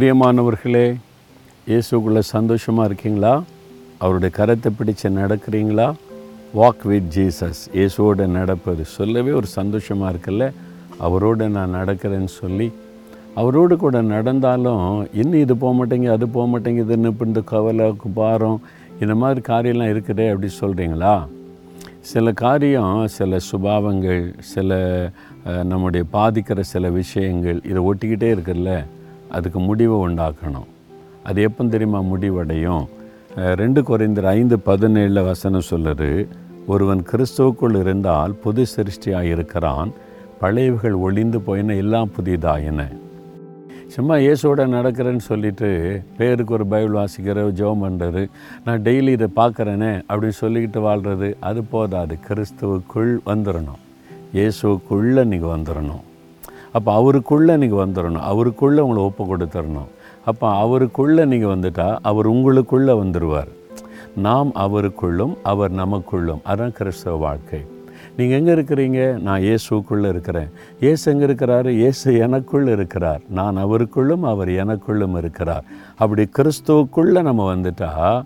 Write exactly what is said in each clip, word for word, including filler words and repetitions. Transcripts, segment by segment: பிரியமானவர்களே, இயேசுக்குள்ளே சந்தோஷமாக இருக்கீங்களா? அவருடைய கரத்தை பிடிச்சு நடக்கிறீங்களா? Walk with Jesus. இயேசுவோடு நடப்பது சொல்லவே ஒரு சந்தோஷமாக இருக்குல்ல. அவரோடு நான் நடக்கிறேன்னு சொல்லி அவரோடு கூட நடந்தாலும் இன்னும் இது போக மாட்டேங்குது, அது போக மாட்டேங்குது, இன்னும் இந்த கவலை, பாரம், இந்த மாதிரி காரியம்லாம் இருக்குது அப்படி சொல்கிறீங்களா? சில காரியம், சில சுபாவங்கள், சில நம்முடைய பாதிக்கிற சில விஷயங்கள் இதை ஒட்டிக்கிட்டே இருக்குல்ல. அதுக்கு முடிவை உண்டாக்கணும். அது எப்போ தெரியுமா முடிவடையும்? ரெண்டு கொரிந்தியர் ஐந்து பதினேழில் வசனம் சொல்லுது, ஒருவன் கிறிஸ்துவுக்குள் இருந்தால் புது சிருஷ்டியாக இருக்கிறான், பழையவுகள் ஒளிந்து போயின, எல்லாம் புதிதாயின. சும்மா இயேசுவோட நடக்கிறேன்னு சொல்லிவிட்டு பேருக்கு ஒரு பைபிள் வாசிக்கிற, ஜெபம் பண்ணுறது, நான் டெய்லி இதை பார்க்குறேனே அப்படின்னு சொல்லிக்கிட்டு வாழ்கிறது அது போதாது. கிறிஸ்துவுக்குள் வந்துடணும், இயேசுக்குள்ளே நீங்கள் வந்துடணும். அப்போ அவருக்குள்ளே நீங்கள் வந்துடணும், அவருக்குள்ளே உங்களை ஒப்பு கொடுத்துடணும். அப்போ அவருக்குள்ளே நீங்கள் வந்துட்டால் அவர் உங்களுக்குள்ளே வந்துடுவார். நாம் அவருக்குள்ளும் அவர் நமக்குள்ளும், அதுதான் கிறிஸ்தவ வாழ்க்கை. நீங்கள் எங்கே இருக்கிறீங்க? நான் இயேசுக்குள்ளே இருக்கிறேன். இயேசு எங்கே இருக்கிறாரு? இயேசு எனக்குள்ளே இருக்கிறார். நான் அவருக்குள்ளும் அவர் எனக்குள்ளும் இருக்கிறார். அப்படி கிறிஸ்துவுக்குள்ளே நம்ம வந்துட்டால்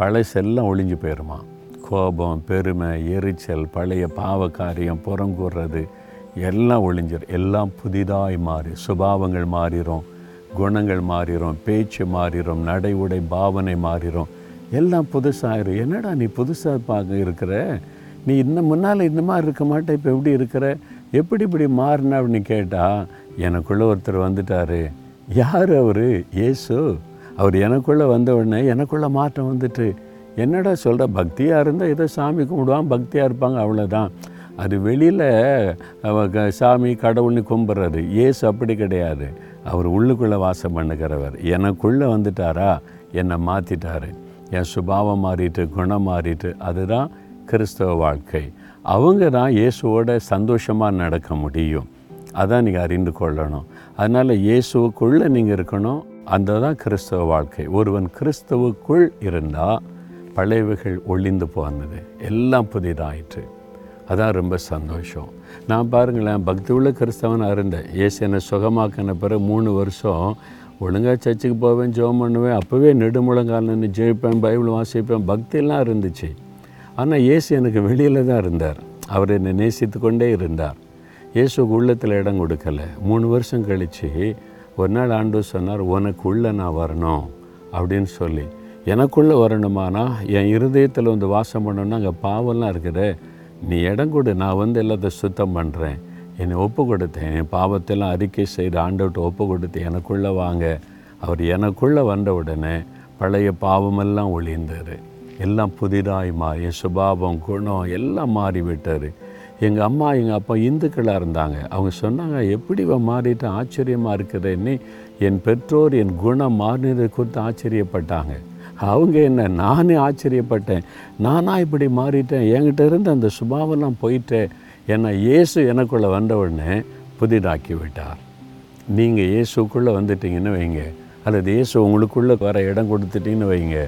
பழசெல்லாம் ஒழிஞ்சு போயிடுமா? கோபம், பெருமை, எரிச்சல், பழைய பாவ காரியம், புறங்கூறுறது எல்லாம் ஒழிஞ்சிடும். எல்லாம் புதிதாய் மாறி சுபாவங்கள் மாறிடும், குணங்கள் மாறிடும், பேச்சு மாறிடும், நடை, உடை, பாவனை மாறிடும், எல்லாம் புதுசாகிடும். என்னடா நீ புதுசாக பார்க்க இருக்கிற, நீ இன்னும் முன்னால் இந்த மாதிரி இருக்க மாட்டே, இப்போ எப்படி இருக்கிற, எப்படி இப்படி மாறினா அப்படின்னு கேட்டால், எனக்குள்ளே ஒருத்தர் வந்துட்டார். யார் அவர்? இயேசு. அவர் எனக்குள்ளே வந்த உடனே எனக்குள்ளே மாற்றம் வந்துட்டு, என்னடா சொல்கிற, பக்தியாக இருந்தால் ஏதோ சாமி கும்பிடுவான், பக்தியாக இருப்பாங்க, அவ்வளோதான். அது வெளியில் சாமி கடவுள்னு கும்பிட்றது. இயேசு அப்படி கிடையாது. அவர் உள்ளுக்குள்ளே வாசம் பண்ணுகிறவர். எனக்குள்ளே வந்துட்டாரா, என்னை மாற்றிட்டார், என் சுபாவம் மாறிட்டு, குணம் மாறிட்டு. அதுதான் கிறிஸ்தவ வாழ்க்கை. அவங்க தான் இயேசுவோட சந்தோஷமாக நடக்க முடியும். அதான் நீங்கள் அறிந்து கொள்ளணும். அதனால் இயேசுக்குள்ளே நீங்கள் இருக்கணும். அந்த தான் கிறிஸ்தவ வாழ்க்கை. ஒருவன் கிறிஸ்துவுக்குள் இருந்தால் பழையவைகள் ஒழிந்து போனது, எல்லாம் புதிதாயிற்று. அதான் ரொம்ப சந்தோஷம். நான் பாருங்களேன், பக்தி உள்ள கிறிஸ்தவனாக இருந்தேன். இயேசு என்னை சுகமாக்கின பிறகு மூணு வருஷம் ஒழுங்காக சர்ச்சுக்கு போவேன், ஜெபம் பண்ணுவேன், அப்போவே நெடுமுழங்கால் நின்று ஜெபிப்பேன், பைபிள் வாசிப்பேன், பக்தியெல்லாம் இருந்துச்சு. ஆனால் இயேசு எனக்கு வெளியில் தான் இருந்தார். அவர் என்னை நேசித்து கொண்டே இருந்தார். இயேசுக்கு உள்ளத்தில் இடம் கொடுக்கலை. மூணு வருஷம் கழித்து ஒரு நாள் ஆண்டு சொன்னார், உனக்கு உள்ளே நான் வரணும் அப்படின்னு சொல்லி. எனக்குள்ளே வரணுமானா, என் இருதயத்தில் வந்து வாசம் பண்ணணும்னா அங்கே பாவம்லாம் இருக்குது, நீ இடம் கொடு, நான் வந்து எல்லாத்தையும் சுத்தம் பண்ணுறேன், என்னை ஒப்பு கொடுத்தேன், என் பாவத்தெல்லாம் அறிக்கை செய்து ஆண்டவர்கிட்ட ஒப்பு கொடுத்து எனக்குள்ளே வாங்க. அவர் எனக்குள்ளே வந்த உடனே பழைய பாவமெல்லாம் ஒழிந்தார், எல்லாம் புதிதாய் மாறி, என் சுபாவம், குணம் எல்லாம் மாறிவிட்டார். எங்கள் அம்மா, எங்கள் அப்பா இந்துக்களாக இருந்தாங்க. அவங்க சொன்னாங்க, எப்படி இவன் மாறிட்டு ஆச்சரியமாக இருக்கிறேன்னு என் பெற்றோர் என் குணம் மாறினதை குறித்து ஆச்சரியப்பட்டாங்க. அவங்க என்ன, நானே ஆச்சரியப்பட்டேன், நானாக இப்படி மாறிட்டேன், என்கிட்ட இருந்து அந்த சுபாவெல்லாம் போயிட்டேன். ஏன்னா இயேசு எனக்குள்ளே வந்த உடனே புதிதாக்கி விட்டார். நீங்கள் இயேசுக்குள்ளே வந்துட்டிங்கன்னு வைங்க, அல்லது இயேசு உங்களுக்குள்ளே வர இடம் கொடுத்துட்டிங்கன்னு வைங்க,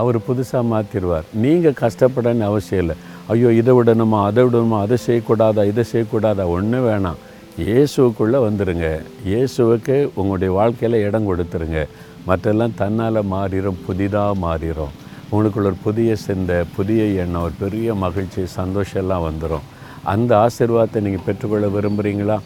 அவர் புதுசாக மாற்றிடுவார். நீங்கள் கஷ்டப்படன்னு அவசியம் இல்லை. ஐயோ இதை விடணுமா, அதை விடணுமா, அதை செய்யக்கூடாதா, இதை செய்யக்கூடாதா, ஒன்றும் வேணாம். இயேசுக்குள்ளே வந்துடுங்க, இயேசுவுக்கு உங்களுடைய வாழ்க்கையில் இடம் கொடுத்துருங்க. மற்றெல்லாம் தன்னால் மாறிடும், புதிதாக மாறிடும். உங்களுக்குள்ள ஒரு புதிய சிந்தை, புதிய எண்ணம், ஒரு பெரிய மகிழ்ச்சி, சந்தோஷம் எல்லாம் வந்துடும். அந்த ஆசீர்வாதத்தை நீங்கள் பெற்றுக்கொள்ள விரும்புகிறீங்களா?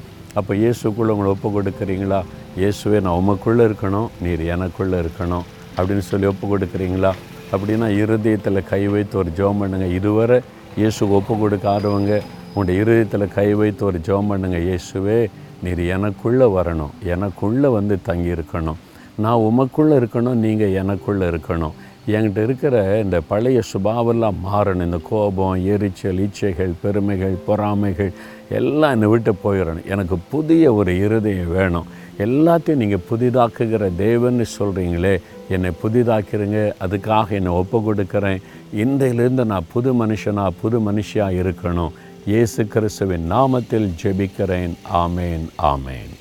அப்போ இயேசுக்குள்ளே உங்களை ஒப்பு கொடுக்குறீங்களா? இயேசுவே நான் உமக்குள்ளே இருக்கணும், நீர் எனக்குள்ளே இருக்கணும் அப்படின்னு சொல்லி ஒப்பு கொடுக்குறீங்களா? அப்படின்னா இருதயத்தில் கை வைத்து ஒரு ஜெபம் பண்ணுங்க. இதுவரை இயேசுக்கு ஒப்பு கொடுக்காதவங்க உங்களுடைய இருதயத்தில் கை வைத்து ஒரு ஜெபம் பண்ணுங்க. இயேசுவே நீர் எனக்குள்ளே வரணும், எனக்குள்ளே வந்து தங்கி இருக்கணும், நான் உமக்குள்ளே இருக்கணும், நீங்கள் எனக்குள்ளே இருக்கணும், என்கிட்ட இருக்கிற இந்த பழைய சுபாவெல்லாம் மாறணும், இந்த கோபம், எரிச்சல், இச்சைகள், பெருமைகள், பொறாமைகள் எல்லாம் என்னை விட்டு போயிடணும், எனக்கு புதிய ஒரு இருதயம் வேணும். எல்லாத்தையும் நீங்கள் புதிதாக்குகிற தேவன்னு சொல்கிறீங்களே, என்னை புதிதாக்கிறீங்க, அதுக்காக என்னை ஒப்பு கொடுக்குறேன். இன்றையிலிருந்து நான் புது மனுஷனாக, புது மனுஷியாக இருக்கணும். இயேசு கிறிஸ்துவின் நாமத்தில் ஜெபிக்கிறேன். ஆமேன், ஆமேன்.